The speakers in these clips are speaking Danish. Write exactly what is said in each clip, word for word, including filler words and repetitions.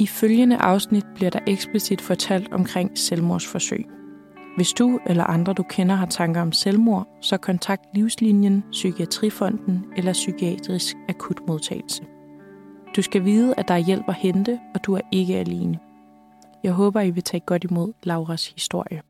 I følgende afsnit bliver der eksplicit fortalt omkring selvmordsforsøg. Hvis du eller andre, du kender, har tanker om selvmord, så kontakt Livslinjen, Psykiatrifonden eller Psykiatrisk Akutmodtagelse. Du skal vide, at der er hjælp at hente, og du er ikke alene. Jeg håber, I vil tage godt imod Lauras historie.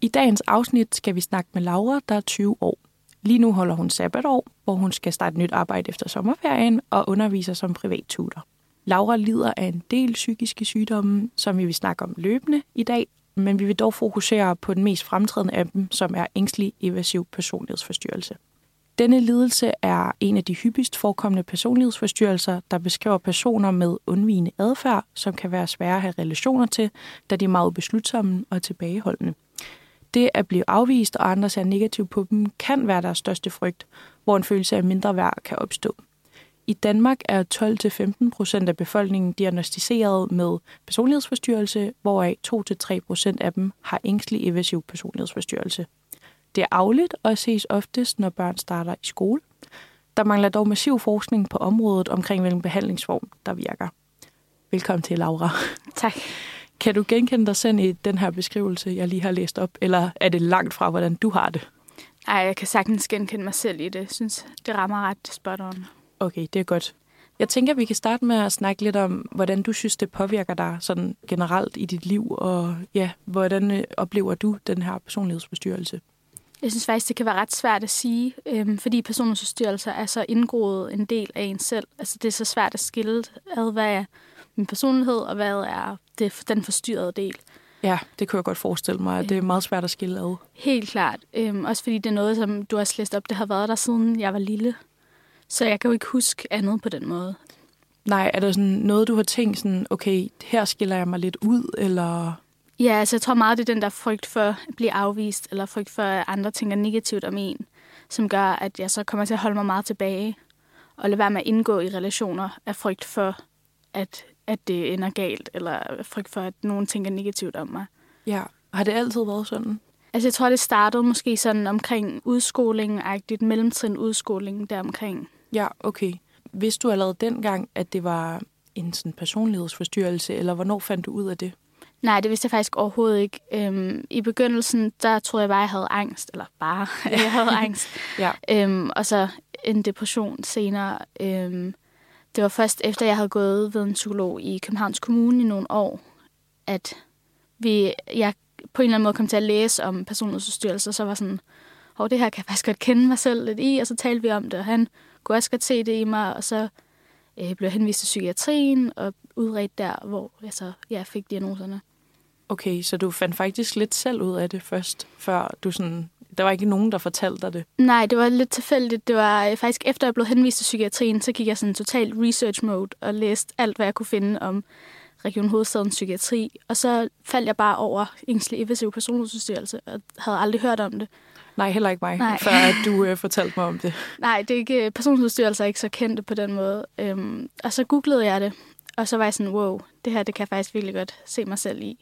I dagens afsnit skal vi snakke med Laura, der er tyve år. Lige nu holder hun sabbatår, hvor hun skal starte nyt arbejde efter sommerferien og underviser som privattutor. Laura lider af en del psykiske sygdomme, som vi vil snakke om løbende i dag, men vi vil dog fokusere på den mest fremtrædende af dem, som er ængstelig evasiv personlighedsforstyrrelse. Denne lidelse er en af de hyppigst forekommende personlighedsforstyrrelser, der beskriver personer med undvigende adfærd, som kan være svære at have relationer til, da de er meget beslutsomme og tilbageholdende. Det at blive afvist og andre ser negativt på dem, kan være deres største frygt, hvor en følelse af mindre værd kan opstå. I Danmark er tolv til femten procent af befolkningen diagnostiseret med personlighedsforstyrrelse, hvoraf to til tre procent af dem har ængstelig evasiv personlighedsforstyrrelse. Det er arveligt og ses oftest, når børn starter i skole. Der mangler dog massiv forskning på området omkring, hvilken behandlingsform der virker. Velkommen til, Laura. Tak. Kan du genkende dig selv i den her beskrivelse, jeg lige har læst op, eller er det langt fra, hvordan du har det? Nej, jeg kan sagtens genkende mig selv i det. Jeg synes, det rammer ret spot on. Okay, det er godt. Jeg tænker, vi kan starte med at snakke lidt om, hvordan du synes, det påvirker dig sådan generelt i dit liv, og ja, hvordan oplever du den her personlighedsforstyrrelse? Jeg synes faktisk, det kan være ret svært at sige, øhm, fordi personlighedsforstyrrelser er så indgroet en del af en selv. Altså, det er så svært at skille ad, hvad er min personlighed, og hvad er det, den forstyrrede del. Ja, det kunne jeg godt forestille mig. Øh. Det er meget svært at skille ad. Helt klart. Øhm, også fordi det er noget, som du har læst op, det har været der siden jeg var lille. Så jeg kan jo ikke huske andet på den måde. Nej, er der sådan noget, du har tænkt sådan, okay, her skiller jeg mig lidt ud, eller... Ja, altså jeg tror meget, det er den der frygt for at blive afvist, eller frygt for, at andre tænker negativt om en, som gør, at jeg så kommer til at holde mig meget tilbage, og lade være med at indgå i relationer af frygt for, at, at det ender galt, eller frygt for, at nogen tænker negativt om mig. Ja, har det altid været sådan? Altså jeg tror, det startede måske sådan omkring udskolingen-agtigt, mellemtrin udskolingen deromkring. Ja, okay. Vidste du allerede dengang, at det var en sådan personlighedsforstyrrelse, eller hvornår fandt du ud af det? Nej, det vidste jeg faktisk overhovedet ikke. Øhm, I begyndelsen, der troede jeg bare, jeg havde angst, eller bare, ja. jeg havde angst. ja. øhm, og så en depression senere. Øhm, det var først efter, jeg havde gået ved en psykolog i Københavns Kommune i nogle år, at vi, jeg på en eller anden måde kom til at læse om personlighedsforstyrrelser, så var sådan, hov, det her kan jeg faktisk godt kende mig selv lidt i, og så talte vi om det, og han kunne også godt se det i mig, og så øh, blev jeg henvist til psykiatrien og udredt der, hvor jeg så ja, fik diagnoserne. Okay, så du fandt faktisk lidt selv ud af det først, før du sådan... Der var ikke nogen, der fortalte dig det? Nej, det var lidt tilfældigt. Det var øh, faktisk efter, jeg blev henvist til psykiatrien, så gik jeg sådan totalt research mode og læste alt, hvad jeg kunne finde om Region Hovedstadens psykiatri, og så faldt jeg bare over ængstelig evasiv personlighedsforstyrrelse, og havde aldrig hørt om det. Nej, heller ikke mig, Nej. Før at du øh, fortalte mig om det. Nej, det er ikke, personlighedsforstyrrelser er ikke så kendte på den måde. Øhm, og så googlede jeg det, og så var jeg sådan, wow, det her det kan jeg faktisk virkelig godt se mig selv i.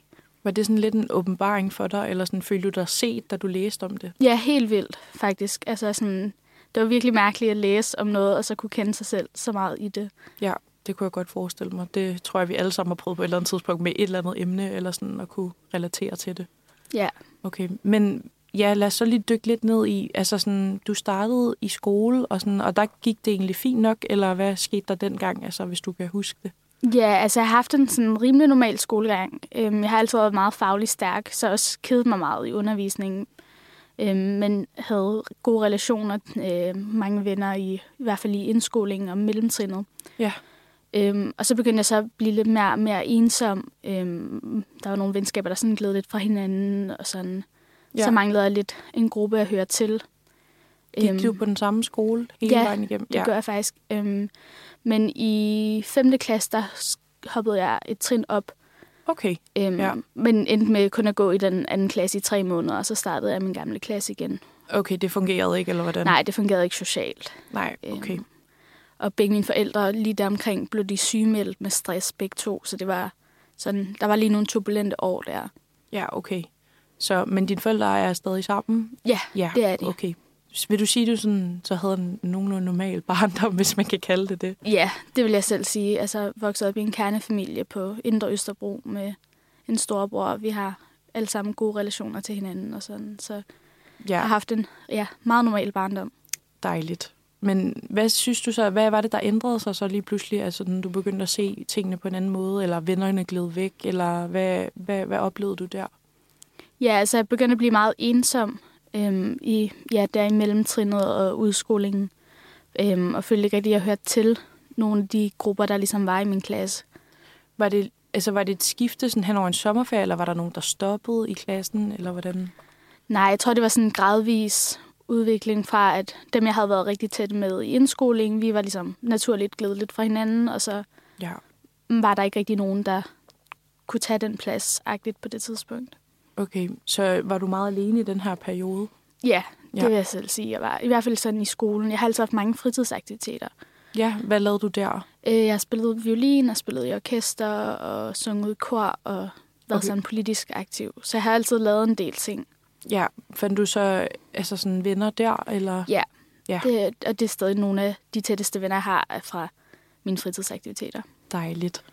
Var det sådan lidt en åbenbaring for dig, eller sådan, følte du dig set, da du læste om det? Ja, helt vildt faktisk. Altså, sådan, det var virkelig mærkeligt at læse om noget, og så kunne kende sig selv så meget i det. Ja. Det kunne jeg godt forestille mig. Det tror jeg, vi alle sammen har prøvet på et eller andet tidspunkt med et eller andet emne, eller sådan at kunne relatere til det. Ja. Okay, men ja, lad os så lige dykke lidt ned i, altså sådan, du startede i skole, og, sådan, og der gik det egentlig fint nok, eller hvad skete der dengang, altså hvis du kan huske det? Ja, altså jeg har haft en sådan rimelig normal skolegang. Jeg har altid været meget faglig stærk, så også kedet mig meget i undervisningen, men havde gode relationer, mange venner i, i hvert fald i indskolingen og mellemtrinnet. Ja. Øhm, og så begyndte jeg så at blive lidt mere, mere ensom. Øhm, der var nogle venskaber, der sådan gled lidt fra hinanden, og sådan. Ja. Så manglede jeg lidt en gruppe at høre til. Gik øhm, du på den samme skole hele ja, vejen igennem? Ja, det gør jeg faktisk. Øhm, men i femte klasse, der hoppede jeg et trin op. Okay, øhm, ja. Men endte med kun at gå i den anden klasse i tre måneder, og så startede jeg min gamle klasse igen. Okay, det fungerede ikke, eller hvordan? Nej, det fungerede ikke socialt. Nej, okay. Øhm, Og begge mine forældre lige deromkring blev de sygemeldt med stress begge to, så det var sådan, der var lige nogle turbulente år der. Ja, okay. Så, men dine forældre er stadig sammen? Ja, ja det er det. Okay, Vil du sige, at du sådan, så havde en nogenlunde normal barndom, hvis man kan kalde det det? Ja, det vil jeg selv sige. Altså, voksede op i en kernefamilie på Indre Østerbro med en storebror. Vi har alle sammen gode relationer til hinanden og sådan. Så ja. Jeg har haft en ja, meget normal barndom. Dejligt. Men hvad synes du så, hvad var det, der ændrede sig så lige pludselig? Altså, du begyndte at se tingene på en anden måde, eller vennerne gled væk, eller hvad, hvad, hvad oplevede du der? Ja, altså, jeg begyndte at blive meget ensom. Øhm, i, ja, der i mellemtrinnet og udskolingen, øhm, og følte ikke rigtig, at jeg hørte til nogle af de grupper, der ligesom var i min klasse. Var det, altså, var det et skifte sådan hen over en sommerferie, eller var der nogen, der stoppede i klassen, eller hvordan? Nej, jeg tror, det var sådan en gradvis udvikling fra, at dem, jeg havde været rigtig tæt med i indskolingen, vi var ligesom naturligt glædeligt fra hinanden, og så ja. Var der ikke rigtig nogen, der kunne tage den plads-agtigt på det tidspunkt. Okay, så var du meget alene i den her periode? Ja, det ja. vil jeg selv sige. Jeg var i hvert fald sådan i skolen. Jeg har altid haft mange fritidsaktiviteter. Ja, hvad lavede du der? Jeg spillede violin, og spillede i orkester, og sunget i kor, og været okay. sådan politisk aktiv. Så jeg har altid lavet en del ting. Ja, fandt du så altså sådan venner der? Eller? Ja, ja. Det, og det er stadig nogle af de tætteste venner, jeg har fra mine fritidsaktiviteter. Dejligt.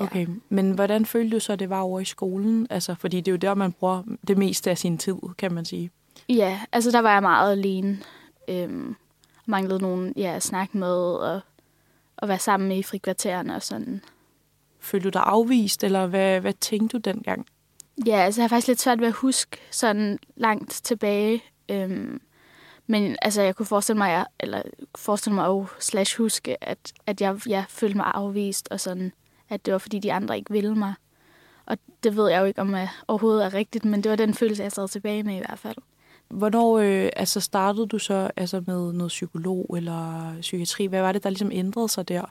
Okay, men hvordan følte du så, det var over i skolen? Altså, fordi det er jo der, man bruger det meste af sin tid, kan man sige. Ja, altså der var jeg meget alene. Øhm, manglede nogen ja, at snakke med og, og være sammen med i frikvartererne og sådan. Følte du dig afvist, eller hvad, hvad tænkte du dengang? Ja, altså jeg har faktisk lidt svært ved at huske sådan langt tilbage. Øhm, men altså jeg kunne forestille mig, eller forestille mig og slash huske, at, at jeg, jeg følte mig afvist og sådan. At det var, fordi de andre ikke ville mig. Og det ved jeg jo ikke, om jeg overhovedet er rigtigt, men det var den følelse, jeg sad tilbage med i hvert fald. Hvornår øh, altså startede du så altså med noget psykolog eller psykiatri? Hvad var det, der ligesom ændrede sig der?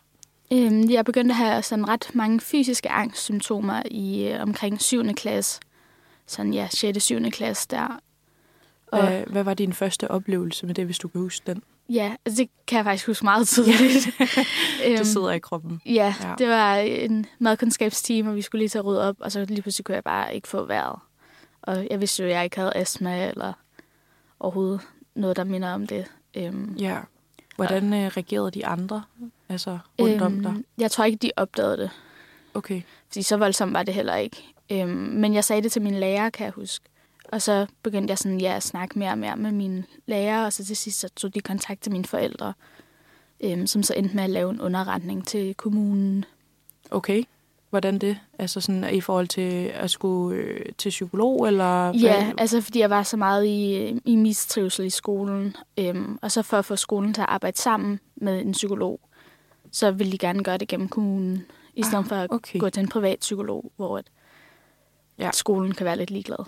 Øhm, jeg begyndte at have sådan ret mange fysiske angstsymptomer i øh, omkring syvende klasse. Sådan ja, sjette syvende klasse der. Og hvad, hvad var din første oplevelse med det, hvis du kan huske den? Ja, altså det kan jeg faktisk huske meget tydeligt. Det sidder i kroppen. Ja, ja, det var en madkundskabstime, og vi skulle lige tage rydde op, og så lige pludselig kunne jeg bare ikke få vejret. Og jeg vidste jo, at jeg ikke havde astma, eller overhovedet noget, der minder om det. Øhm, ja, hvordan og, reagerede de andre altså rundt øhm, om dig? Jeg tror ikke, de opdagede det. Okay. Fordi så voldsomt var det heller ikke. Øhm, men jeg sagde det til min lærer, kan jeg huske. Og så begyndte jeg sådan, ja, at snakke mere og mere med mine lærere, og så til sidst så tog de kontakt til mine forældre, øhm, som så endte med at lave en underretning til kommunen. Okay, hvordan det? Altså sådan i forhold til at skulle øh, til psykolog? Eller? Ja, altså fordi jeg var så meget i, i mistrivsel i skolen, øhm, og så for at få skolen til at arbejde sammen med en psykolog, så ville de gerne gøre det gennem kommunen, i stedet ah, for at okay. gå til en privat psykolog, hvor at, ja. Skolen kan være lidt ligeglad.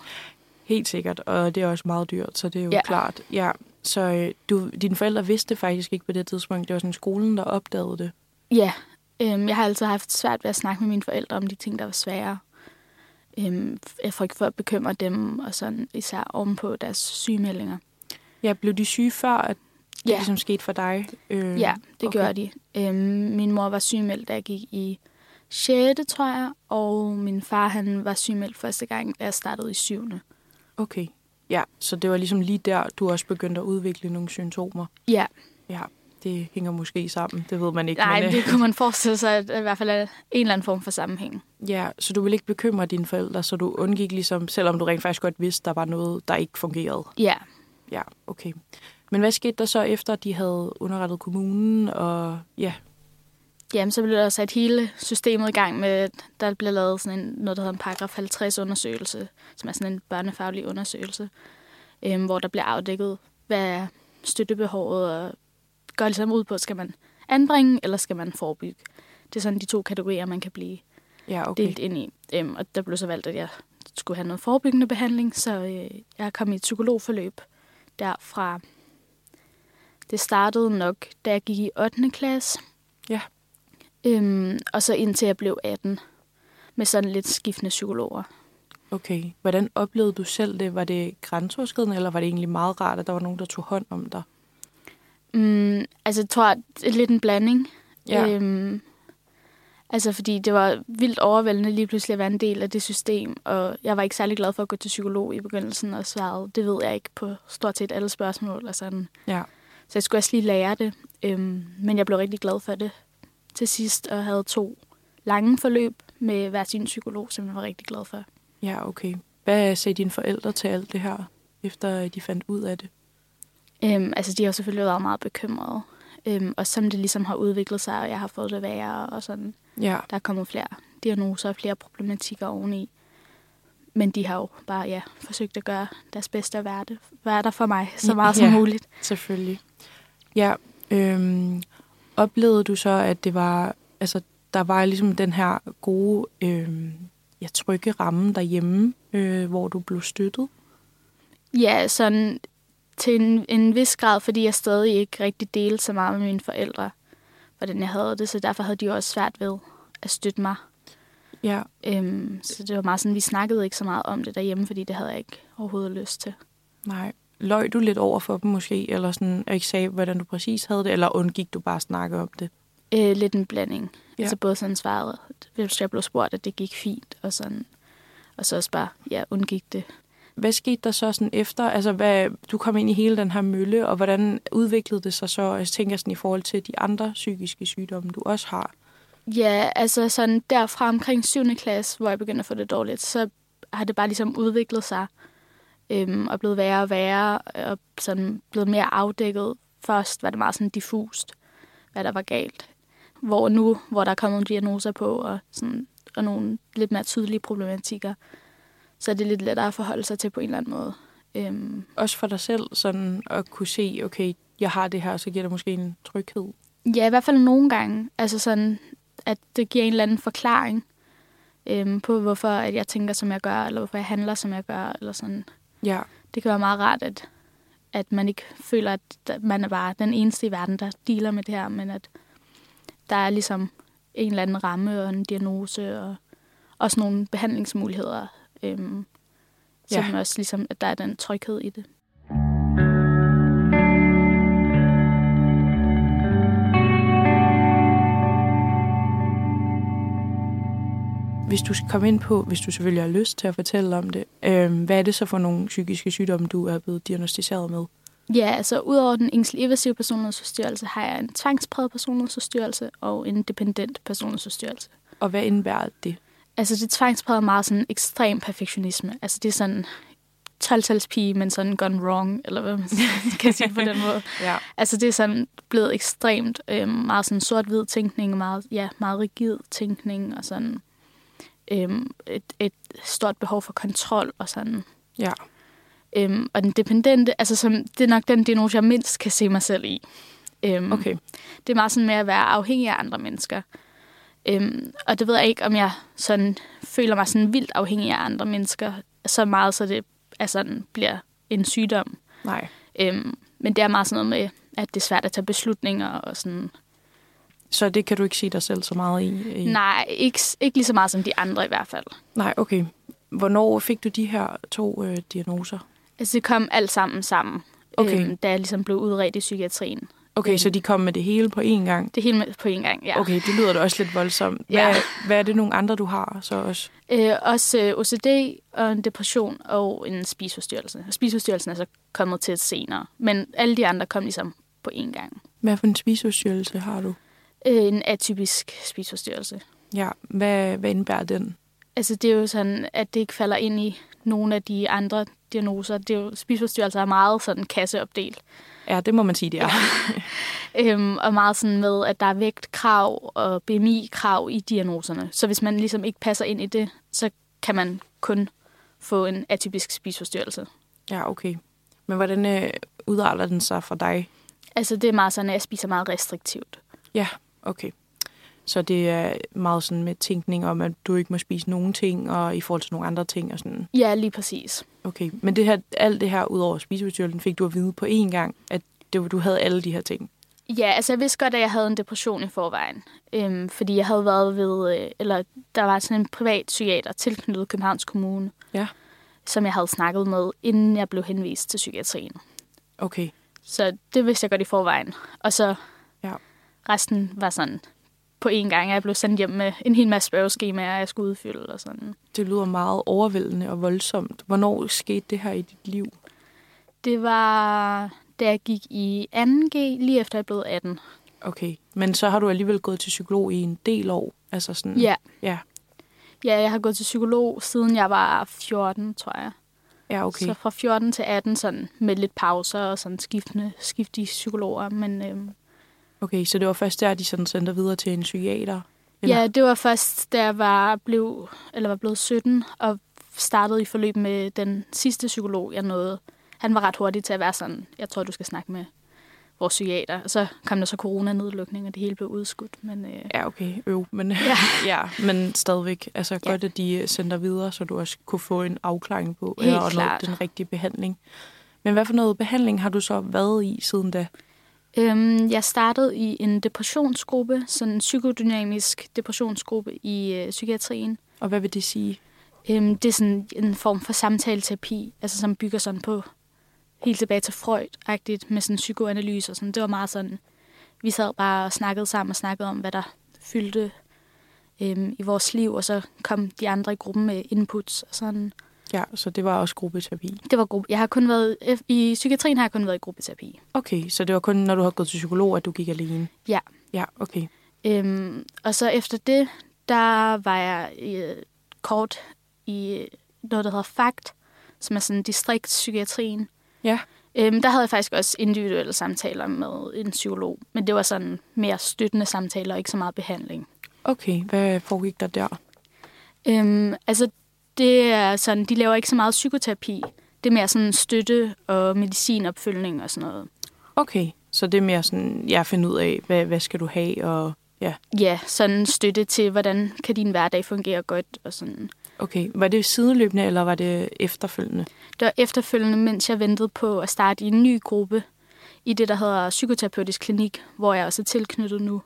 Helt sikkert, og det er også meget dyrt, så det er jo ja. Klart. Ja, så øh, du, dine forældre vidste faktisk ikke på det tidspunkt. Det var sådan skolen, der opdagede det. Ja, øhm, jeg har altid haft svært ved at snakke med mine forældre om de ting, der var svære. Øhm, jeg får ikke for at bekymre dem, og sådan især ovenpå deres sygemeldinger. Ja, blev de syge før, at det ja. Ligesom skete for dig? Øh, ja, det okay. gjorde de. Øhm, min mor var sygemeldt, da jeg gik i sjette, tror jeg, og min far han var sygemeldt første gang, da jeg startede i syvende Okay, ja, så det var ligesom lige der, du også begyndte at udvikle nogle symptomer. Ja. Ja, det hænger måske sammen, det ved man ikke. Nej, men, det kunne man forestille sig, at det i hvert fald er en eller anden form for sammenhæng. Ja, så du ville ikke bekymre dine forældre, så du undgik ligesom, selvom du rent faktisk godt vidste, der var noget, der ikke fungerede. Ja. Ja, okay. Men hvad skete der så efter, at de havde underrettet kommunen og ja... Jamen, så blev der sat hele systemet i gang med, der blev lavet sådan en, noget, der hedder en paragraf halvtreds-undersøgelse, som er sådan en børnefaglig undersøgelse, øhm, hvor der bliver afdækket, hvad er støttebehovet, og gør ligesom ud på, skal man anbringe, eller skal man forebygge. Det er sådan de to kategorier, man kan blive ja, okay. delt ind i. Øhm, og der blev så valgt, at jeg skulle have noget forebyggende behandling, så øh, jeg kom i et psykologforløb derfra. Det startede nok, da jeg gik i ottende klasse. Ja. Øhm, og så indtil jeg blev atten, med sådan lidt skiftende psykologer. Okay. Hvordan oplevede du selv det? Var det grænseoverskridende, eller var det egentlig meget rart, at der var nogen, der tog hånd om dig? Mm, altså, jeg tror, det er lidt en blanding. Ja. Øhm, Altså fordi det var vildt overvældende lige pludselig at være en del af det system, og jeg var ikke særlig glad for at gå til psykolog i begyndelsen og svarede, det ved jeg ikke på stort set alle spørgsmål og sådan. Ja. Så jeg skulle også lige lære det, øhm, men jeg blev rigtig glad for det til sidst og havde to lange forløb med hver sin psykolog, som jeg var rigtig glad for. Ja, okay. Hvad sagde dine forældre til alt det her, efter de fandt ud af det? Øhm, altså de har selvfølgelig været meget bekymrede, øhm, og som det ligesom har udviklet sig, og jeg har fået det værre og sådan. Ja. Der er kommet flere diagnoser og flere problematikker oveni. Men de har jo bare ja, forsøgt at gøre deres bedste at være, det, være der for mig så meget som ja, muligt. Selvfølgelig. Ja, øhm, oplevede du så, at det var, altså, der var ligesom den her gode, øhm, ja, trygge ramme derhjemme, øh, hvor du blev støttet? Ja, sådan til en, en vis grad, fordi jeg stadig ikke rigtig delte så meget med mine forældre, hvordan jeg havde det, så derfor havde de jo også svært ved at støtte mig. Ja. Øhm, så det var meget sådan, vi snakkede ikke så meget om det derhjemme, fordi det havde jeg ikke overhovedet lyst til. Nej. Løj du lidt over for dem måske, eller sådan, og ikke sagde, hvordan du præcis havde det, eller undgik du bare at snakke om det? Øh, lidt en blanding. Ja. Altså både sådan svaret, hvis jeg blev spurgt, at det gik fint, og sådan, og så også bare, ja, undgik det. Hvad skete der så sådan efter? Altså, hvad, du kom ind i hele den her mølle, og hvordan udviklede det sig så, og jeg tænker sådan i forhold til de andre psykiske sygdomme, du også har? Ja, altså sådan derfra omkring syvende klasse, hvor jeg begyndte at få det dårligt, så har det bare ligesom udviklet sig øhm, og blevet værre og værre og sådan blevet mere afdækket. Først var det meget sådan diffust, hvad der var galt. Hvor nu, hvor der er kommet nogle diagnoser på og, sådan, og nogle lidt mere tydelige problematikker, så er det lidt lettere at forholde sig til på en eller anden måde. Øhm. Også for dig selv sådan at kunne se, okay, jeg har det her, så giver det måske en tryghed. Ja, i hvert fald nogle gange. Altså sådan at det giver en eller anden forklaring øhm, på, hvorfor at jeg tænker, som jeg gør, eller hvorfor jeg handler, som jeg gør, eller sådan. Ja. Det kan være meget rart, at, at man ikke føler, at man er bare den eneste i verden, der dealer med det her, men at der er ligesom en eller anden ramme og en diagnose, og også nogle behandlingsmuligheder, øhm, som ja. Også ligesom, at der er den tryghed i det. Hvis du skal komme ind på, hvis du selvfølgelig har lyst til at fortælle om det, øh, hvad er det så for nogle psykiske sygdomme, du er blevet diagnostiseret med? Ja, altså udover den ængstelig evasive personlighedsforstyrrelse, har jeg en tvangspræget personlighedsforstyrrelse og en dependent personlighedsforstyrrelse. Og hvad indebærer det? Altså det tvangspræget er meget sådan ekstrem perfektionisme. Altså det er sådan tolv-talspige, men sådan gone wrong, eller hvad man kan sige på den måde. Ja. Altså det er sådan blevet ekstremt øh, meget sådan sort-hvid tænkning, meget, ja, meget rigid tænkning og sådan. Øhm, et, et stort behov for kontrol og sådan. Ja. Øhm, og den dependente, altså som, det er nok den diagnose, jeg mindst kan se mig selv i. Øhm, okay. Det er meget sådan med at være afhængig af andre mennesker. Øhm, og det ved jeg ikke, om jeg sådan føler mig sådan vildt afhængig af andre mennesker, så meget, så det altså, bliver en sygdom. Nej. Øhm, men det er meget sådan noget med, at det er svært at tage beslutninger og sådan. Så det kan du ikke se dig selv så meget i? i... Nej, ikke, ikke lige så meget som de andre i hvert fald. Nej, okay. Hvornår fik du de her to øh, diagnoser? Altså, det kom alt sammen sammen, okay. øhm, da jeg ligesom blev udredt i psykiatrien. Okay, øhm. så de kom med det hele på én gang? Det hele med på én gang, ja. Okay, det lyder da også lidt voldsomt. Hvad, ja. Hvad er det nogle andre, du har så også? Øh, også O C D og en depression og en spiseforstyrrelse. Spiseforstyrrelsen er så kommet til senere, men alle de andre kom ligesom på én gang. Hvad for en spiseforstyrrelse har du? En atypisk spiseforstyrrelse. Ja, hvad, hvad indebærer den? Altså, det er jo sådan, at det ikke falder ind i nogle af de andre diagnoser. Det er jo, spiseforstyrrelser er meget sådan kasseopdelt. Ja, det må man sige, det er. øhm, og meget sådan med, at der er vægtkrav og B M I-krav i diagnoserne. Så hvis man ligesom ikke passer ind i det, så kan man kun få en atypisk spiseforstyrrelse. Ja, okay. Men hvordan øh, udarter den sig for dig? Altså, det er meget sådan, at jeg spiser meget restriktivt. Ja, okay. Så det er meget sådan med tænkning om, at du ikke må spise nogen ting, og i forhold til nogle andre ting og sådan. Ja, lige præcis. Okay, men det her, alt det her udover spiseforstyrrelsen, fik du at vide på én gang, at det, du havde alle de her ting? Ja, altså jeg vidste godt, at jeg havde en depression i forvejen, øhm, fordi jeg havde været ved, øh, eller der var sådan en privat psykiater tilknyttet Københavns Kommune, ja. Som jeg havde snakket med, inden jeg blev henvist til psykiatrien. Okay. Så det vidste jeg godt i forvejen, og så... Ja. Resten var sådan på én gang, at jeg blev sendt hjem med en hel masse spørgeskemaer, jeg skulle udfylde og sådan. Det lyder meget overvældende og voldsomt. Hvornår skete det her i dit liv? Det var, da jeg gik i anden G, lige efter jeg blev atten. Okay, men så har du alligevel gået til psykolog i en del år? Altså sådan, ja. ja. Ja, jeg har gået til psykolog, siden jeg var fjorten, tror jeg. Ja, okay. Så fra fjorten til atten, sådan med lidt pauser og sådan skiftende, skiftige psykologer, men... Øhm, okay, så det var først der, de sådan sendte videre til en psykiater? Eller? Ja, det var først, da jeg var, blev, eller var blevet sytten og startede i forløb med den sidste psykolog, jeg nåede. Han var ret hurtig til at være sådan, jeg tror, du skal snakke med vores psykiater. Og så kom der så coronanedlukning, og det hele blev udskudt. Men, øh... Ja, okay, øv, men, ja. ja, men stadigvæk. Altså ja. Godt, at de sender videre, så du også kunne få en afklaring på, eller og nå den rigtige behandling. Men hvad for noget behandling har du så været i siden da? Jeg startede i en depressionsgruppe, sådan en psykodynamisk depressionsgruppe i øh, psykiatrien. Og hvad vil det sige? Øhm, det er sådan en form for samtaleterapi, altså som bygger sådan på helt tilbage til Freud-agtigt med sådan psykoanalyse og sådan. Det var meget sådan, vi sad bare og snakkede sammen og snakkede om, hvad der fyldte øhm, i vores liv, og så kom de andre i gruppen med inputs og sådan. Ja, så det var også gruppeterapi. Det var gruppe. Jeg har kun været i psykiatrien har jeg kun været i gruppeterapi. Okay, så det var kun når du har gået til psykolog, at du gik alene. Ja. Ja, okay. Øhm, og så efter det, der var jeg øh, kort i noget der hedder FACT, som er sådan distriktspsykiatrien. Ja. Øhm, der havde jeg faktisk også individuelle samtaler med en psykolog, men det var sådan mere støttende samtaler og ikke så meget behandling. Okay, hvad foregik der der? Øhm, altså Det er sådan, de laver ikke så meget psykoterapi. Det er mere sådan støtte og medicinopfølgning og sådan noget. Okay, så det er mere sådan, jeg finder ud af, hvad, hvad skal du have og ja. Ja, sådan støtte til, hvordan kan din hverdag fungere godt og sådan. Okay, var det sideløbende eller var det efterfølgende? Det var efterfølgende, mens jeg ventede på at starte i en ny gruppe i det, der hedder Psykoterapeutisk Klinik, hvor jeg også er tilknyttet nu,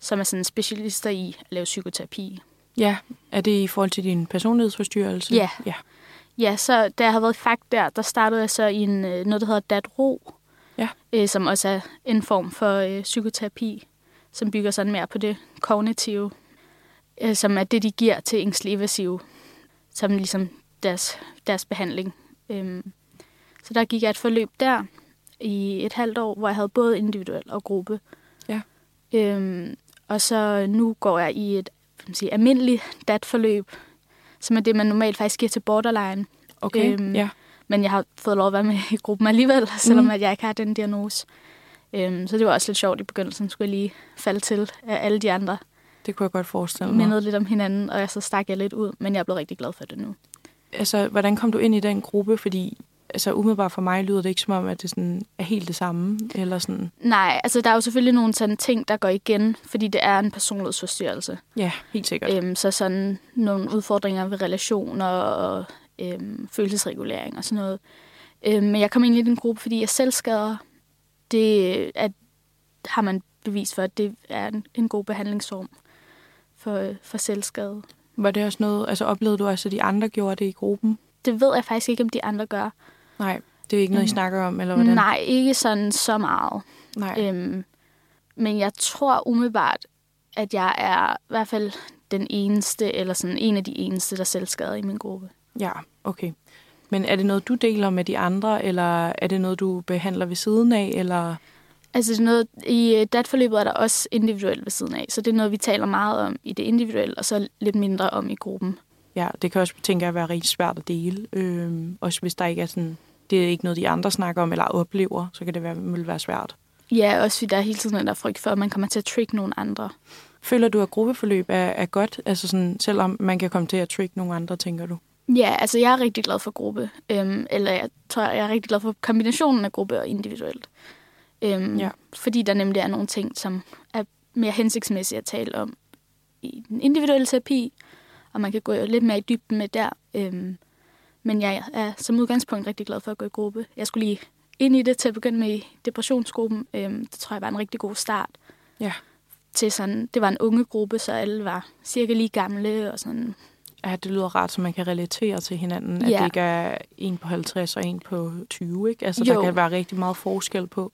som er sådan specialister i at lave psykoterapi. Ja, er det i forhold til din personlighedsforstyrrelse? Ja. Ja, ja så da jeg havde været i FACT der, der startede jeg så i en, noget, der hedder DATRO, ja. øh, som også er en form for øh, psykoterapi, som bygger sådan mere på det kognitive, øh, som er det, de giver til ængstelig evasiv, som ligesom deres, deres behandling. Øhm, så der gik jeg et forløb der i et halvt år, hvor jeg havde både individuel og gruppe. Ja. Øhm, og så nu går jeg i et Sige, almindelig datforløb, som er det, man normalt faktisk giver til borderline. Okay, øhm, ja. Men jeg har fået lov at være med i gruppen alligevel, selvom mm. at jeg ikke har den diagnose. Øhm, så det var også lidt sjovt i begyndelsen, skulle jeg lige falde til af alle de andre. Det kunne jeg godt forestille mig. Mindede lidt om hinanden, og så stak jeg lidt ud, men jeg er blevet rigtig glad for det nu. Altså, hvordan kom du ind i den gruppe? Fordi altså, umiddelbart for mig lyder det ikke som om, at det sådan er helt det samme. Eller sådan. Nej, altså der er jo selvfølgelig nogle sådan ting, der går igen, fordi det er en personlighedsforstyrrelse. Ja, helt sikkert. Æm, så sådan nogle udfordringer ved relationer og øhm, følelsesregulering og sådan noget. Æm, men jeg kom ind i den gruppe, fordi jeg selv skader. Det at, har man bevis for, at det er en, en god behandlingsform for, for selvskade. Var det også noget, altså oplevede du også, at de andre gjorde det i gruppen? Det ved jeg faktisk ikke, om de andre gør. Nej, det er ikke noget, I snakker om, eller hvordan? Nej, ikke sådan så meget. Nej. Øhm, men jeg tror umiddelbart, at jeg er i hvert fald den eneste, eller sådan en af de eneste, der selv skader i min gruppe. Ja, okay. Men er det noget, du deler med de andre, eller er det noget, du behandler ved siden af, eller...? Altså, det er noget, i datforløbet er der også individuelt ved siden af, så det er noget, vi taler meget om i det individuelle, og så lidt mindre om i gruppen. Ja, det kan også, tænker jeg, være rigtig svært at dele. Øhm, også hvis der ikke er sådan, det er ikke noget, de andre snakker om eller oplever, så kan det være, vil være svært. Ja, også fordi der er hele tiden den der frygt for, at man kommer til at trick nogen andre. Føler du, at gruppeforløb er, er godt? Altså sådan, selvom man kan komme til at trick nogen andre, tænker du? Ja, altså jeg er rigtig glad for gruppe. Øhm, eller jeg tror, jeg er rigtig glad for kombinationen af gruppe og individuelt. Øhm, ja. Fordi der nemlig er nogle ting, som er mere hensigtsmæssigt at tale om i den individuelle terapi, og man kan gå lidt mere i dybden med der. Øhm, men jeg er som udgangspunkt rigtig glad for at gå i gruppe. Jeg skulle lige ind i det til at begynde med i depressionsgruppen. Øhm, det tror jeg var en rigtig god start. Ja. Til sådan, det var en unge gruppe, så alle var cirka lige gamle og sådan. Ja, det lyder rart, så man kan relatere til hinanden, ja. At det ikke er en på halvtreds og en på tyve, ikke? Altså, jo. Der kan være rigtig meget forskel på.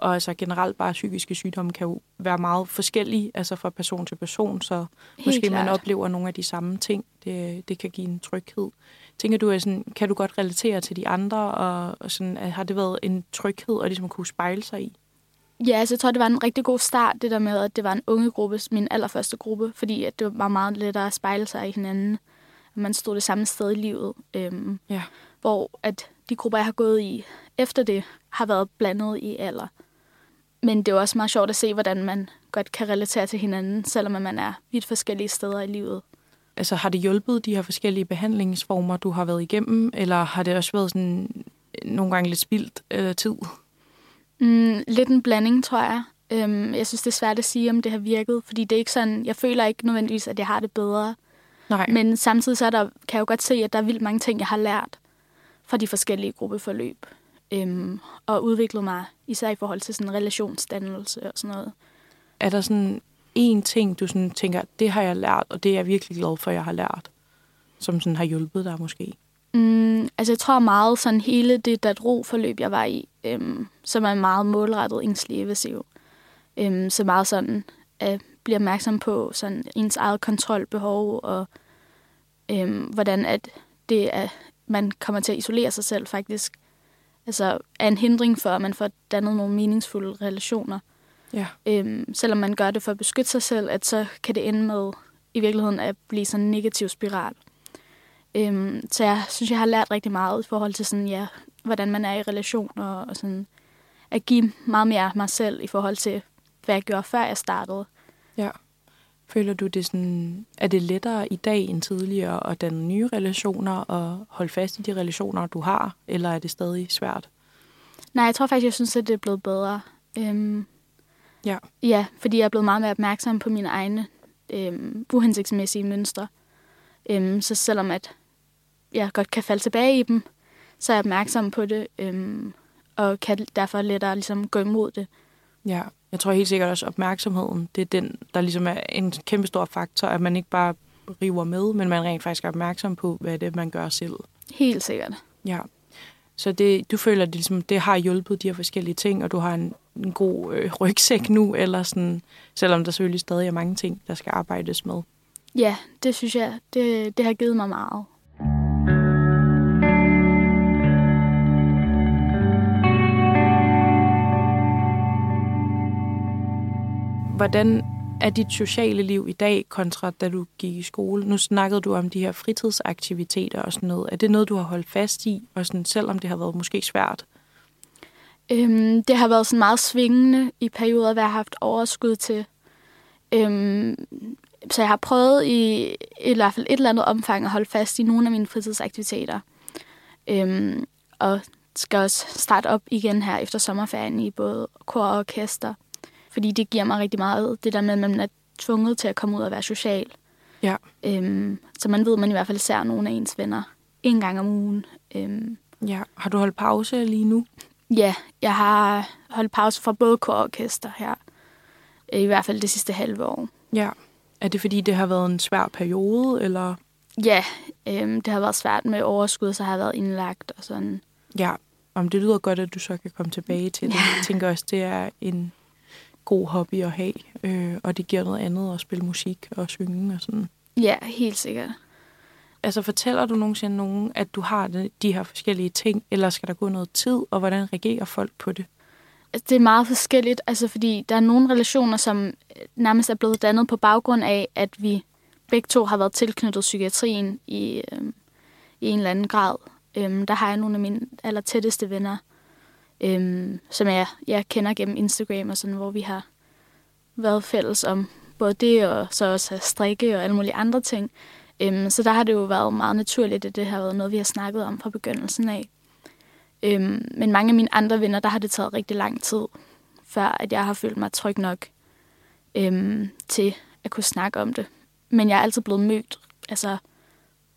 Og altså generelt bare psykiske sygdomme kan jo være meget forskellige, altså fra person til person, så helt måske klart. Man oplever nogle af de samme ting. Det, det kan give en tryghed. Tænker du, sådan, kan du godt relatere til de andre, og, og sådan, har det været en tryghed at ligesom kunne spejle sig i? Ja, altså jeg tror, det var en rigtig god start, det der med, at det var en ungegruppe, min allerførste gruppe, fordi at det var meget lettere at spejle sig i hinanden. Man stod det samme sted i livet, øhm, ja. Hvor at de grupper, jeg har gået i efter det, har været blandet i alder. Men det er også meget sjovt at se, hvordan man godt kan relatere til hinanden, selvom man er vidt forskellige steder i livet. Altså har det hjulpet de her forskellige behandlingsformer, du har været igennem, eller har det også været sådan nogle gange lidt spildt øh, tid? Mm, lidt en blanding, tror jeg. Øhm, jeg synes, det er svært at sige, om det har virket, fordi det er ikke sådan, jeg føler ikke nødvendigvis, at jeg har det bedre. Nej. Men samtidig så er der, kan jeg jo godt se, at der er vildt mange ting, jeg har lært fra de forskellige gruppeforløb. Øhm, og udviklet mig, især i forhold til sådan relationsdannelse og sådan noget. Er der sådan en ting, du sådan tænker, det har jeg lært, og det er jeg virkelig glad for, jeg har lært, som sådan har hjulpet dig måske? Mm, altså jeg tror meget sådan hele det DATRO-forløb, jeg var i, øhm, som er meget målrettet ængstelig evasiv. Øhm, så meget sådan at blive opmærksom på sådan ens eget kontrolbehov, og øhm, hvordan at det er, man kommer til at isolere sig selv faktisk. Altså er en hindring for, at man får dannet nogle meningsfulde relationer. Ja. Øhm, selvom man gør det for at beskytte sig selv, at så kan det ende med i virkeligheden at blive sådan en negativ spiral. Øhm, så jeg synes, jeg har lært rigtig meget i forhold til sådan, ja, hvordan man er i relationer, og sådan at give meget mere af mig selv i forhold til, hvad jeg gjorde, før jeg startede. Ja. Føler du, det sådan, er det lettere i dag end tidligere at danne nye relationer og holde fast i de relationer, du har, eller er det stadig svært? Nej, jeg tror faktisk, jeg synes, at det er blevet bedre. Øhm, ja. Ja, fordi jeg er blevet meget mere opmærksom på mine egne øhm, uhensigtsmæssige mønstre. Øhm, så selvom at jeg godt kan falde tilbage i dem, så er jeg opmærksom på det, øhm, og kan derfor lettere ligesom gå imod det. Ja, jeg tror helt sikkert også, opmærksomheden, det er den, der ligesom er en kæmpe stor faktor, at man ikke bare river med, men man rent faktisk er opmærksom på, hvad det er, man gør selv. Helt sikkert. Ja. Så det, du føler, at det, ligesom, det har hjulpet de her forskellige ting, og du har en, en god øh, rygsæk nu, eller sådan, selvom der selvfølgelig stadig er mange ting, der skal arbejdes med. Ja, det synes jeg, det, det har givet mig meget. Hvordan er dit sociale liv i dag kontra da du gik i skole? Nu snakkede du om de her fritidsaktiviteter og sådan noget. Er det noget, du har holdt fast i, og sådan, selvom det har været måske svært? Øhm, det har været sådan meget svingende i perioder, hvad jeg har haft overskud til. Øhm, så jeg har prøvet i, i hvert fald et eller andet omfang at holde fast i nogle af mine fritidsaktiviteter. Øhm, og skal også starte op igen her efter sommerferien i både kor og orkester. Fordi det giver mig rigtig meget, det der med, at man er tvunget til at komme ud og være social. Ja. Øhm, så man ved, at man i hvert fald ser nogle af ens venner en gang om ugen. Øhm. Ja. Har du holdt pause lige nu? Ja, jeg har holdt pause fra både kor og orkester her. I hvert fald det sidste halve år. Ja. Er det fordi, det har været en svær periode, eller? Ja, øhm, det har været svært med overskud, så har jeg været indlagt og sådan. Ja, om det lyder godt, at du så kan komme tilbage til det. Ja. Jeg tænker også, det er en god hobby at have, øh, og det giver noget andet at spille musik og synge og sådan. Ja, helt sikkert. Altså fortæller du nogensinde nogen, at du har de her forskellige ting, eller skal der gå noget tid, og hvordan reagerer folk på det? Det er meget forskelligt, altså fordi der er nogle relationer, som nærmest er blevet dannet på baggrund af, at vi begge to har været tilknyttet psykiatrien i, øh, i en eller anden grad. Øh, der har jeg nogle af mine allertætteste venner, Øhm, som jeg, jeg kender gennem Instagram og sådan, hvor vi har været fælles om både det og så også strikke og alle mulige andre ting. Øhm, så der har det jo været meget naturligt, at det har været noget, vi har snakket om fra begyndelsen af. Øhm, men mange af mine andre venner, der har det taget rigtig lang tid, før at jeg har følt mig tryg nok øhm, til at kunne snakke om det. Men jeg er altid blevet mødt altså,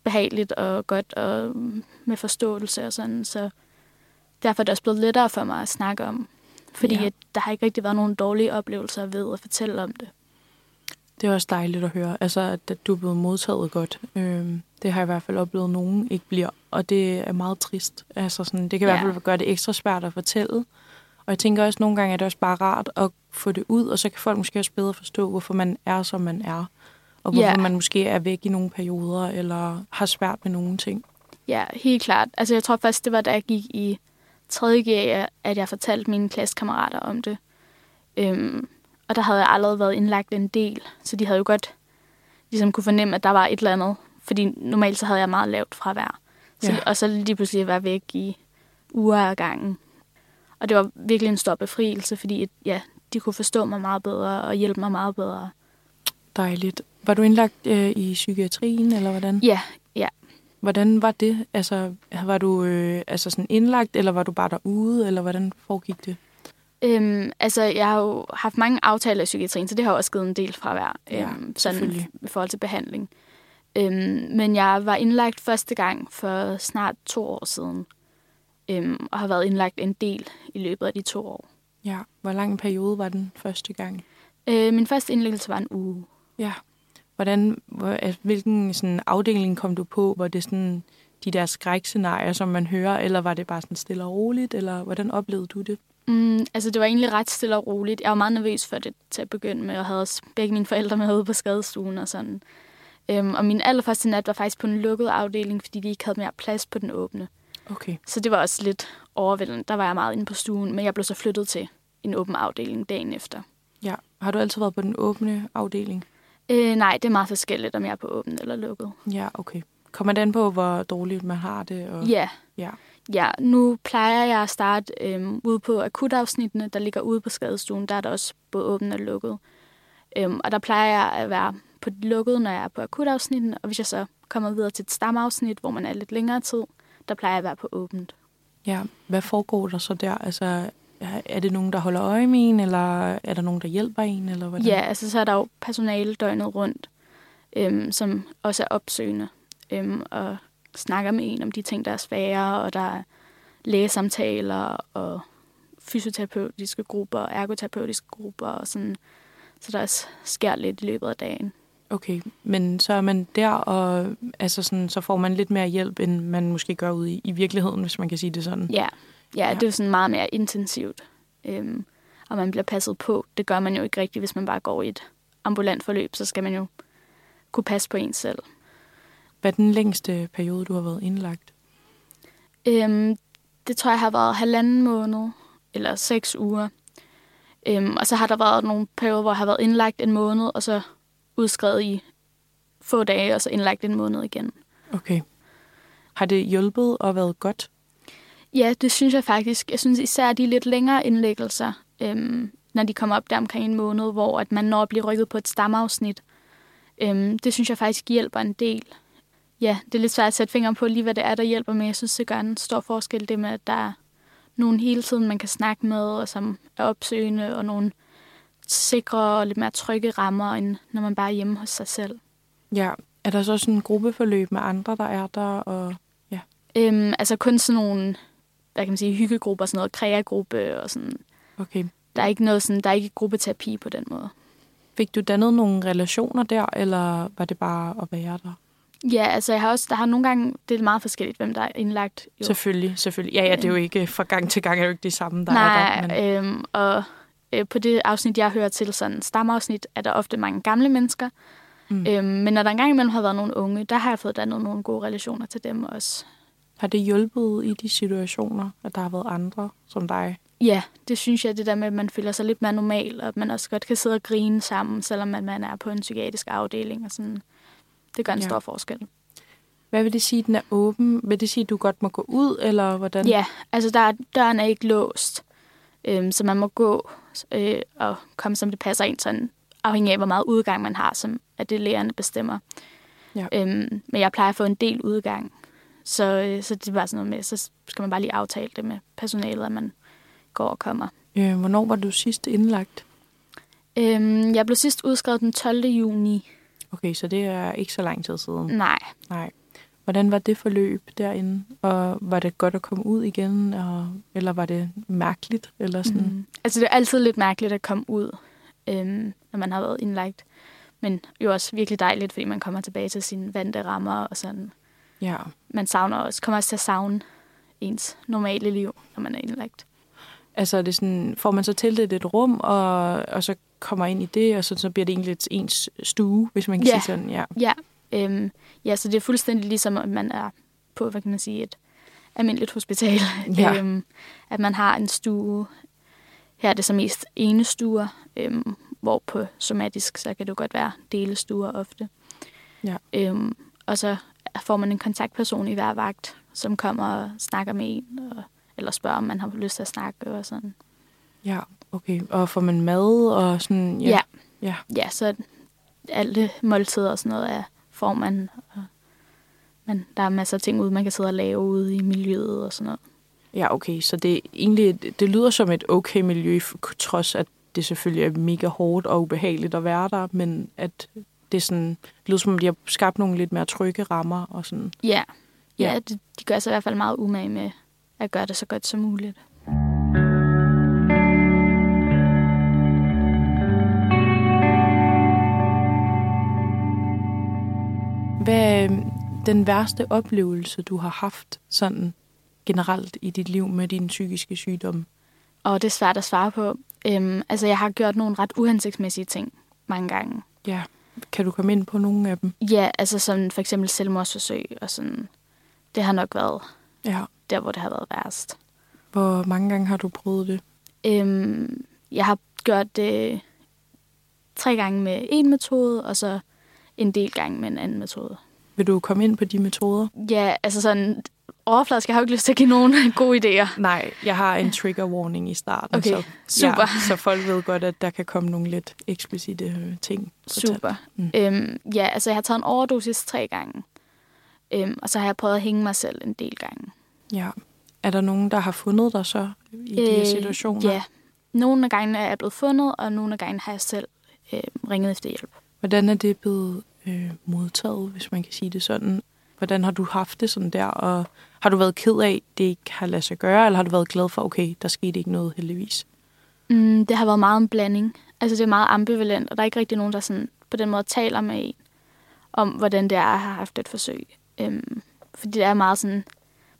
behageligt og godt og med forståelse og sådan, så derfor er det også blevet lettere for mig at snakke om. Fordi ja. Der har ikke rigtig været nogen dårlige oplevelser ved at fortælle om det. Det er også dejligt at høre. Altså, at du er blevet modtaget godt. Øhm, det har jeg i hvert fald oplevet, at nogen ikke bliver. Og det er meget trist. Altså, sådan, det kan i ja. hvert fald gøre det ekstra svært at fortælle. Og jeg tænker også, nogle gange er det også bare rart at få det ud, og så kan folk måske også bedre forstå, hvorfor man er, som man er. Og hvorfor yeah. man måske er væk i nogle perioder, eller har svært med nogle ting. Ja, helt klart. Altså jeg tror faktisk, det var, da jeg gik i tredje G, at jeg fortalte mine klassekammerater om det. Øhm, og der havde jeg allerede været indlagt en del, så de havde jo godt ligesom kunne fornemme, at der var et eller andet. Fordi normalt så havde jeg meget lavt fravær. Så, ja. Og så lige pludselig var jeg væk i uger af gangen. Og det var virkelig en stor befrielse, fordi ja, de kunne forstå mig meget bedre og hjælpe mig meget bedre. Dejligt. Var du indlagt øh, i psykiatrien, eller hvordan? Ja, ja. Hvordan var det? Altså, var du øh, altså sådan indlagt, eller var du bare derude, eller hvordan foregik det? Øhm, altså, jeg har jo haft mange aftaler i psykiatrien, så det har også givet en del fravær, øh, ja, sådan i forhold til behandling. Øhm, men jeg var indlagt første gang for snart to år siden, øhm, og har været indlagt en del i løbet af de to år. Ja, hvor lang en periode var den første gang? Øh, min første indlæggelse var en uge. Ja. Hvordan, hvilken sådan afdeling kom du på? Var det sådan de der skrækscenarier, som man hører, eller var det bare sådan stille og roligt, eller hvordan oplevede du det? Mm, altså, det var egentlig ret stille og roligt. Jeg var meget nervøs for det til at begynde med, og havde også begge mine forældre med ude på skadestuen og sådan. Øhm, og min allerførste nat var faktisk på en lukket afdeling, fordi de ikke havde mere plads på den åbne. Okay. Så det var også lidt overvældende. Der var jeg meget inde på stuen, men jeg blev så flyttet til en åben afdeling dagen efter. Ja. Har du altid været på den åbne afdeling? Øh, nej, det er meget forskelligt, om jeg er på åbent eller lukket. Ja, okay. Kommer det an på, hvor dårligt man har det? Og... Ja. ja. Ja, nu plejer jeg at starte øhm, ude på akutafsnittene, der ligger ude på skadestuen. Der er der også både åbent og lukket. Øhm, og der plejer jeg at være på lukket, når jeg er på akutafsnitten. Og hvis jeg så kommer videre til et stamafsnit, hvor man er lidt længere tid, der plejer jeg at være på åbent. Ja, hvad foregår der så der? Altså... Er det nogen, der holder øje med en, eller er der nogen, der hjælper en? Eller hvordan? Ja, altså så er der jo personale døgnet rundt, øhm, som også er opsøgende øhm, og snakker med en om de ting, der er svære, og der er lægesamtaler og fysioterapeutiske grupper og ergoterapeutiske grupper, og sådan, så der også sker lidt i løbet af dagen. Okay, men så er man der, og altså sådan, så får man lidt mere hjælp, end man måske gør ude i, i virkeligheden, hvis man kan sige det sådan. Ja. Ja, ja, det er jo sådan meget mere intensivt, øhm, og man bliver passet på. Det gør man jo ikke rigtigt, hvis man bare går i et ambulant forløb, så skal man jo kunne passe på en selv. Hvad er den længste periode, du har været indlagt? Øhm, det tror jeg har været halvanden måned, eller seks uger. Øhm, og så har der været nogle perioder, hvor jeg har været indlagt en måned, og så udskrevet i få dage, og så indlagt en måned igen. Okay. Har det hjulpet og været godt? Ja, det synes jeg faktisk. Jeg synes især de lidt længere indlæggelser, øhm, når de kommer op der omkring en måned, hvor at man når at blive rykket på et stamafsnit. Øhm, det synes jeg faktisk hjælper en del. Ja, det er lidt svært at sætte fingeren på lige, hvad det er, der hjælper, men jeg synes, det gør en stor forskel. Det med, at der er nogen hele tiden, man kan snakke med, og som er opsøgende, og nogle sikre og lidt mere trygge rammer, end når man bare er hjemme hos sig selv. Ja, er der så sådan en gruppeforløb med andre, der er der? Og ja. øhm, altså kun sådan nogle... hvad kan man sige, hyggegrupper, sådan noget, kreagruppe og sådan. Okay. Der er ikke noget sådan, der er ikke gruppeterapi på den måde. Fik du dannet nogle relationer der, eller var det bare at være der? Ja, altså jeg har også, der har nogle gange, det er meget forskelligt, hvem der er indlagt. Jo. Selvfølgelig, selvfølgelig. Ja, ja, det er jo ikke, fra gang til gang er jo ikke det samme, der Nej, er der. Nej, men... øhm, og øh, på det afsnit, jeg hører til, sådan stamafsnit, er der ofte mange gamle mennesker. Mm. Øhm, men når der engang imellem har været nogle unge, der har jeg fået dannet nogle gode relationer til dem også. Har det hjulpet i de situationer, at der har været andre som dig? Ja, det synes jeg, det der med, at man føler sig lidt mere normal, og at man også godt kan sidde og grine sammen, selvom man er på en psykiatrisk afdeling. Og sådan. Det gør en ja. stor forskel. Hvad vil det sige, at den er åben? Vil det sige, at du godt må gå ud, eller hvordan? Ja, altså der er, døren er ikke låst, øhm, så man må gå øh, og komme, som det passer ind, sådan, afhængig af, hvor meget udgang man har, som at det lægerne bestemmer. Ja. Øhm, men jeg plejer at få en del udgang. Så, så det var sådan noget med, så skal man bare lige aftale det med personalet, at man går og kommer. Øh, hvornår var du sidst indlagt? Øhm, jeg blev sidst udskrevet den tolvte juni. Okay, så det er ikke så lang tid siden? Nej. Nej. Hvordan var det forløb derinde? Og var det godt at komme ud igen, og, eller var det mærkeligt? Eller sådan? Mm. Altså det er altid lidt mærkeligt at komme ud, øhm, når man har været indlagt. Men jo også virkelig dejligt, fordi man kommer tilbage til sine vante rammer og sådan. Ja. Man savner også, kommer også til at savne ens normale liv, når man er indlagt. Altså, det sådan, får man så tildelt et rum, og, og så kommer ind i det, og så, så bliver det egentlig et ens stue, hvis man kan ja. sige sådan. Ja, ja. Øhm, ja, så det er fuldstændig ligesom, at man er på, hvad kan man sige, et almindeligt hospital. Ja. Øhm, at man har en stue. Her er det så mest enestuer, øhm, hvor på somatisk, så kan det jo godt være delestuer ofte. Ja. Øhm, og så får man en kontaktperson i hver vagt, som kommer og snakker med en, og, eller spørger, om man har lyst til at snakke og sådan. Ja, okay. Og får man mad og sådan? Ja, ja. ja. ja så alle måltider og sådan noget er, får man. Og, men der er masser af ting ude, man kan sidde og lave ude i miljøet og sådan noget. Ja, okay. Så det, egentlig, det lyder som et okay miljø, trods at det selvfølgelig er mega hårdt og ubehageligt at være der, men at det, sådan, det lyder som om, de har skabt nogle lidt mere trygge rammer og sådan. Ja, ja, ja de, de gør sig i hvert fald meget umage med at gøre det så godt som muligt. Hvad er den værste oplevelse, du har haft sådan generelt i dit liv med din psykiske sygdom? Og det er svært at svare på. Øhm, altså, jeg har gjort nogle ret uhensigtsmæssige ting mange gange. Ja, kan du komme ind på nogle af dem? Ja, altså som for eksempel selvmordsforsøg og sådan. Det har nok været ja. der, hvor det har været værst. Hvor mange gange har du prøvet det? Øhm, jeg har gjort det tre gange med en metode, og så en del gange med en anden metode. Vil du komme ind på de metoder? Ja, altså sådan overfladisk. Jeg har jo ikke lyst til at give nogen gode idéer. Nej, jeg har en trigger warning i starten. Okay, så, super. Ja, så folk ved godt, at der kan komme nogle lidt eksplicite ting. Super. Mm. Øhm, ja, altså jeg har taget en overdosis tre gange. Øhm, og så har jeg prøvet at hænge mig selv en del gange. Ja. Er der nogen, der har fundet dig så i øh, de her situationer? Ja. Nogle af gangene er jeg blevet fundet, og nogle af gangene har jeg selv øh, ringet efter hjælp. Hvordan er det blevet øh, modtaget, hvis man kan sige det sådan? Hvordan har du haft det sådan der? Og har du været ked af, det ikke har ladet sig gøre? Eller har du været glad for, okay, der skete ikke noget heldigvis? Mm, det har været meget en blanding. Altså det er meget ambivalent, og der er ikke rigtig nogen, der sådan, på den måde taler med en om, hvordan det er at have haft et forsøg. Øhm, fordi det er meget sådan,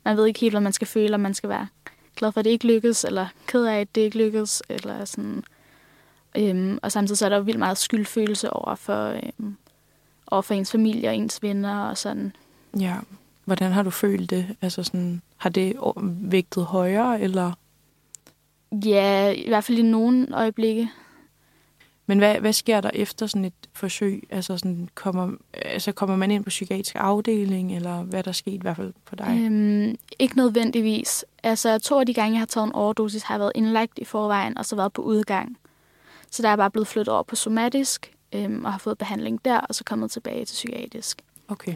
man ved ikke helt, hvad man skal føle, og man skal være glad for, at det ikke lykkes, eller ked af, at det ikke lykkes, eller sådan. Øhm, og samtidig så er der jo vildt meget skyldfølelse over for, øhm, over for ens familie og ens venner og sådan. Ja, hvordan har du følt det? Altså sådan, har det vægtet højere, eller? Ja, i hvert fald i nogle øjeblikke. Men hvad, hvad sker der efter sådan et forsøg? Altså, sådan, kommer, altså kommer man ind på psykiatrisk afdeling, eller hvad der skete i hvert fald for dig? Øhm, ikke nødvendigvis. Altså to af de gange, jeg har taget en overdosis, har jeg været indlagt i forvejen, og så været på udgang. Så der er jeg bare blevet flyttet over på somatisk, øhm, og har fået behandling der, og så kommet tilbage til psykiatrisk. Okay.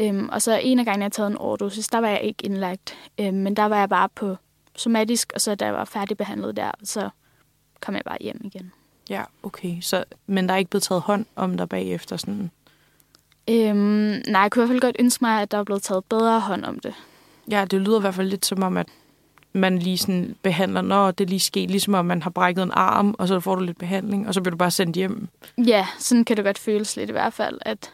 Øhm, og så en af gangen, jeg har taget en overdosis, der var jeg ikke indlagt. Øhm, men der var jeg bare på somatisk, og så da jeg var færdigbehandlet der, så kom jeg bare hjem igen. Ja, okay. Så, men der er ikke blevet taget hånd om dig bagefter? Sådan. Øhm, nej, jeg kunne i hvert fald godt ønske mig, at der var blevet taget bedre hånd om det. Ja, det lyder i hvert fald lidt som om, at man lige sådan behandler, når det lige sker, ligesom om man har brækket en arm, og så får du lidt behandling, og så bliver du bare sendt hjem. Ja, sådan kan det godt føles lidt i hvert fald, at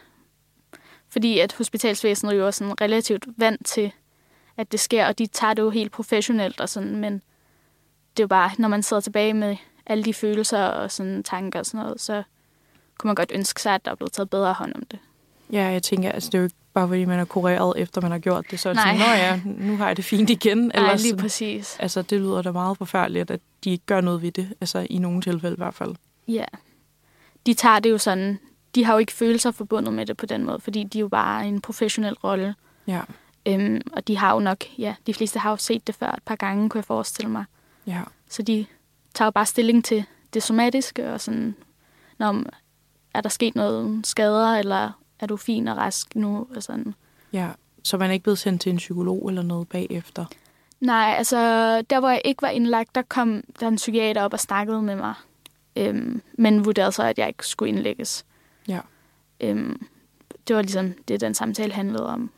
fordi at hospitalsvæsenet jo er sådan relativt vant til, at det sker, og de tager det jo helt professionelt og sådan, men det er jo bare, når man sidder tilbage med alle de følelser og sådan tanker og sådan noget, så kunne man godt ønske sig, at der er blevet taget bedre hånd om det. Ja, jeg tænker, altså det er jo ikke bare fordi, man er kureret, efter man har gjort det, så er det sådan, nå ja, nu har jeg det fint igen. Ellers, nej, lige præcis. Altså det lyder da meget forfærdeligt, at de ikke gør noget ved det, altså i nogle tilfælde i hvert fald. Ja, de tager det jo sådan. De har jo ikke følelser forbundet med det på den måde, fordi de jo bare er i en professionel rolle. Ja. Øhm, og de har jo nok, ja, de fleste har jo set det før et par gange, kunne jeg forestille mig. Ja. Så de tager jo bare stilling til det somatiske, og sådan, når, er der sket noget skader, eller er du fin og rask nu, og sådan. Ja, så man er ikke blevet sendt til en psykolog eller noget bagefter? Nej, altså, der hvor jeg ikke var indlagt, der kom der en psykiater op og snakkede med mig, øhm, men vurderede så, at jeg ikke skulle indlægges. Ja. Øhm, det var ligesom det, den samtale handlede om.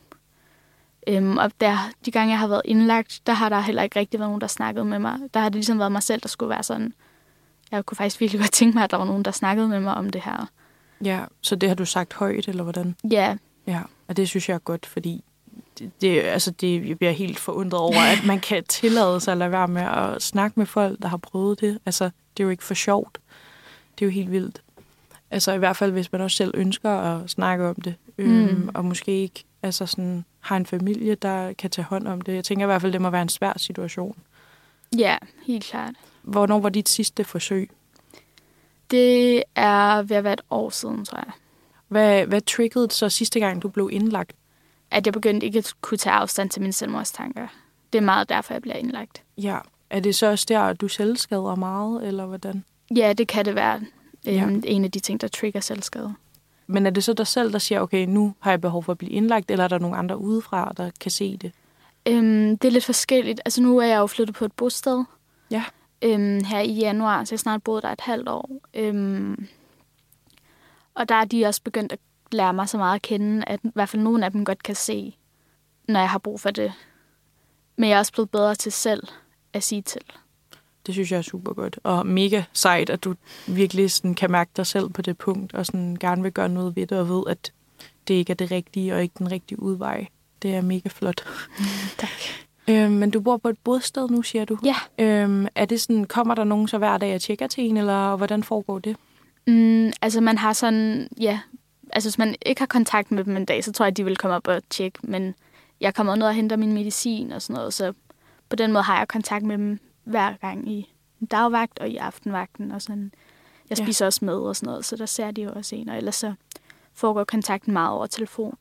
Øhm, og der, de gange, jeg har været indlagt, der har der heller ikke rigtig været nogen, der snakkede med mig. Der har det ligesom været mig selv, der skulle være sådan. Jeg kunne faktisk virkelig godt tænke mig, at der var nogen, der snakkede med mig om det her. Ja, så det har du sagt højt, eller hvordan? Ja. Ja, og det synes jeg er godt, fordi det, altså det, jeg bliver helt forundret over, at man kan tillade sig at lade være med at snakke med folk, der har prøvet det. Altså, det er jo ikke for sjovt. Det er jo helt vildt. Altså i hvert fald, hvis man også selv ønsker at snakke om det, øhm, mm. og måske ikke altså sådan, har en familie, der kan tage hånd om det. Jeg tænker i hvert fald, det må være en svær situation. Ja, helt klart. Hvornår var dit sidste forsøg? Det er ved at være et år siden, tror jeg. Hvad, hvad triggede så sidste gang, du blev indlagt? At jeg begyndte ikke at kunne tage afstand til mine selvmordstanker. Det er meget derfor, jeg bliver indlagt. Ja. Er det så også der, at du selvskader meget, eller hvordan? Ja, det kan det være. Ja. En af de ting, der trigger selvskade. Men er det så dig selv, der siger, okay, nu har jeg behov for at blive indlagt, eller er der nogen andre udefra, der kan se det? Øhm, det er lidt forskelligt. Altså nu er jeg jo flyttet på et bosted ja. øhm, her i januar, så jeg snart boet der et halvt år. Øhm, og der er de også begyndt at lære mig så meget at kende, at i hvert fald nogen af dem godt kan se, når jeg har brug for det. Men jeg er også blevet bedre til selv at sige til. Det synes jeg er super godt, og mega sejt, at du virkelig sådan kan mærke dig selv på det punkt, og sådan gerne vil gøre noget ved det, og ved, at det ikke er det rigtige, og ikke den rigtige udvej. Det er mega flot. Mm, tak. øhm, men du bor på et bosted nu, siger du? Ja. Yeah. Øhm, er det sådan, kommer der nogen så hver dag og tjekker til en, eller hvordan foregår det? Mm, altså man har sådan, ja, altså hvis man ikke har kontakt med dem en dag, så tror jeg, at de vil komme op og tjekke, men jeg kommer ned og henter min medicin og sådan noget, så på den måde har jeg kontakt med dem hver gang i dagvagt og i aftenvagten og sådan. Jeg spiser ja. også med og sådan noget, så der ser de jo også en, og ellers så foregår kontakten meget over telefon.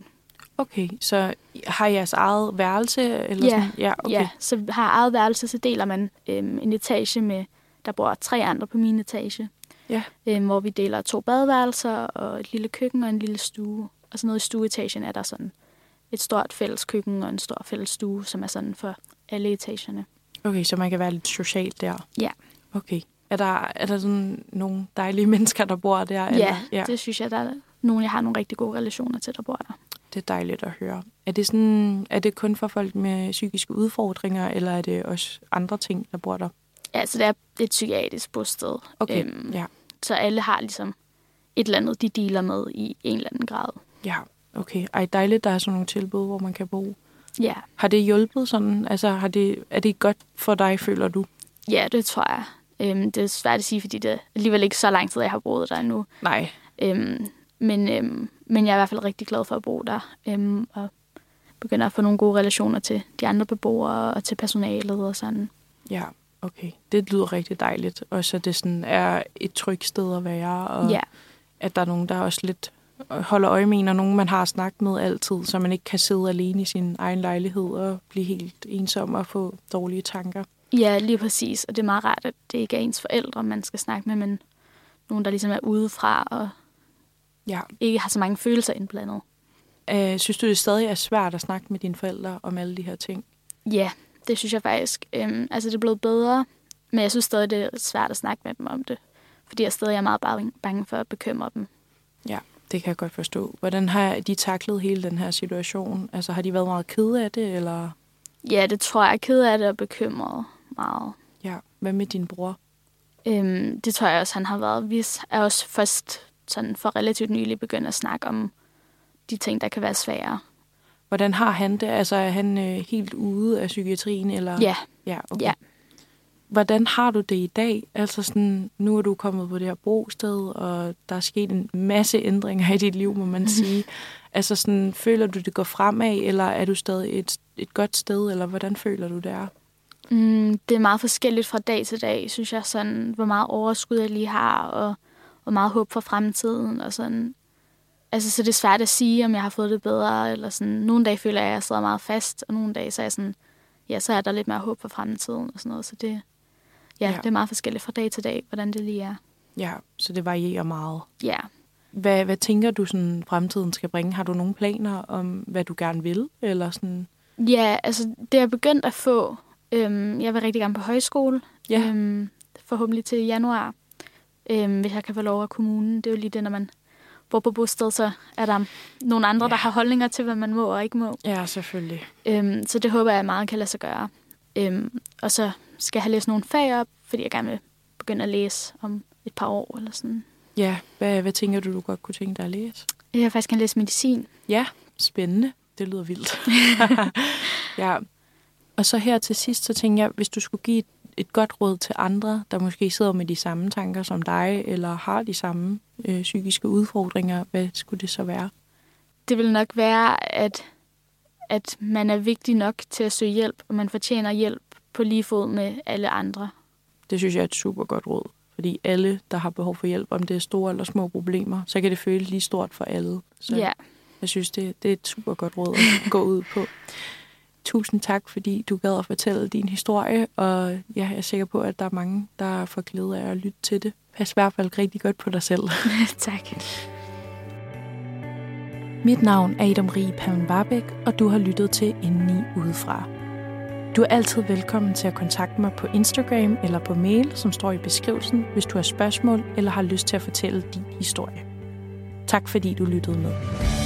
Okay, så har jeres eget værelse? Eller ja, sådan? Ja, okay. ja, så har eget værelse, så deler man øhm, en etage med, der bor tre andre på min etage, ja. øhm, hvor vi deler to badeværelser og et lille køkken og en lille stue. Og sådan noget i stueetagen er der sådan et stort fælles køkken og en stor fælles stue, som er sådan for alle etagerne. Okay, så man kan være lidt socialt der. Ja. Okay. Er der, er der sådan nogle dejlige mennesker, der bor der? Ja, eller? Ja, det synes jeg, der er nogen, jeg har nogle rigtig gode relationer til, der bor der. Det er dejligt at høre. Er det, sådan, er det kun for folk med psykiske udfordringer, eller er det også andre ting, der bor der? Ja, så det er et psykiatrisk bosted. Okay, øhm, ja. Så alle har ligesom et eller andet, de dealer med i en eller anden grad. Ja, okay. Ej, dejligt, der er sådan nogle tilbud, hvor man kan bo. Ja. Har det hjulpet sådan? Altså, har det, er det godt for dig, føler du? Ja, det tror jeg. Øhm, det er svært at sige, fordi det er alligevel ikke så lang tid, jeg har boet der endnu. Nej. Øhm, men, øhm, men jeg er i hvert fald rigtig glad for at bo der. Øhm, og begynder at få nogle gode relationer til de andre beboere og til personalet og sådan. Ja, okay. Det lyder rigtig dejligt. Og så det sådan er et trygt sted at være. Og ja. At der er nogen, der også lidt holder øje med en, og nogen man har snakket med altid, så man ikke kan sidde alene i sin egen lejlighed og blive helt ensom og få dårlige tanker. Ja, lige præcis. Og det er meget rart, at det ikke er ens forældre, man skal snakke med, men nogen, der ligesom er udefra og ja. ikke har så mange følelser indblandet. Øh, synes du, det stadig er svært at snakke med dine forældre om alle de her ting? Ja, det synes jeg faktisk. Øhm, altså, det er blevet bedre, men jeg synes stadig, det er svært at snakke med dem om det, fordi jeg stadig er meget bange for at bekymre dem. Ja. Det kan jeg godt forstå. Hvordan har de taklet hele den her situation? Altså, har de været meget kede af det, eller? Ja, det tror jeg. Kede af det og bekymret meget. Ja, hvad med din bror? Øhm, det tror jeg også, han har været. Vi er også først sådan for relativt nylig begyndt at snakke om de ting, der kan være svære. Hvordan har han det? Altså, er han øh, helt ude af psykiatrien, eller? Ja. Ja, okay. Ja. Hvordan har du det i dag? Altså sådan, nu er du kommet på det her bosted, og der er sket en masse ændringer i dit liv, må man sige. Altså sådan, føler du, det går fremad, eller er du stadig et, et godt sted, eller hvordan føler du det er? Mm, det er meget forskelligt fra dag til dag, synes jeg, sådan, hvor meget overskud jeg lige har, og hvor meget håb for fremtiden, og sådan. Altså, så det er svært at sige, om jeg har fået det bedre, eller sådan. Nogle dage føler jeg, at jeg sidder meget fast, og nogle dage, så er jeg sådan, ja, så er der lidt mere håb for fremtiden, og sådan noget, så det Ja, ja, det er meget forskelligt fra dag til dag, hvordan det lige er. Ja, så det varierer meget. Ja. Hvad, hvad tænker du, sådan fremtiden skal bringe? Har du nogle planer om, hvad du gerne vil? Eller sådan? Ja, altså det er begyndt at få. Øhm, jeg vil rigtig gerne på højskole. Ja. Øhm, forhåbentlig til januar, øhm, hvis jeg kan få lov af kommunen. Det er jo lige det, når man bor på bosted, så er der nogle andre, ja. der har holdninger til, hvad man må og ikke må. Ja, selvfølgelig. Øhm, så det håber jeg meget kan lade sig gøre. Øhm, og så skal jeg have læst nogle fag op, fordi jeg gerne vil begynde at læse om et par år eller sådan. Ja, hvad, hvad tænker du, du godt kunne tænke dig at læse? Jeg har faktisk gerne læst medicin. Ja, spændende. det lyder vildt. Ja. Og så her til sidst, så tænker jeg, hvis du skulle give et, et godt råd til andre, der måske sidder med de samme tanker som dig, eller har de samme øh, psykiske udfordringer, hvad skulle det så være? Det vil nok være, at, at man er vigtig nok til at søge hjælp, og man fortjener hjælp på lige fod med alle andre. Det synes jeg er et super godt råd, fordi alle, der har behov for hjælp, om det er store eller små problemer, så kan det føles lige stort for alle. Så ja. Jeg synes, det, det er et super godt råd at gå ud på. Tusind tak, fordi du gad at fortælle din historie, og jeg er sikker på, at der er mange, der får glæde af at lytte til det. Pas i hvert fald rigtig godt på dig selv. Tak. Mit navn er Ida-Marie Palm Varbæk, og du har lyttet til Indeni Udefra. Du er altid velkommen til at kontakte mig på Instagram eller på mail, som står i beskrivelsen, hvis du har spørgsmål eller har lyst til at fortælle din historie. Tak fordi du lyttede med.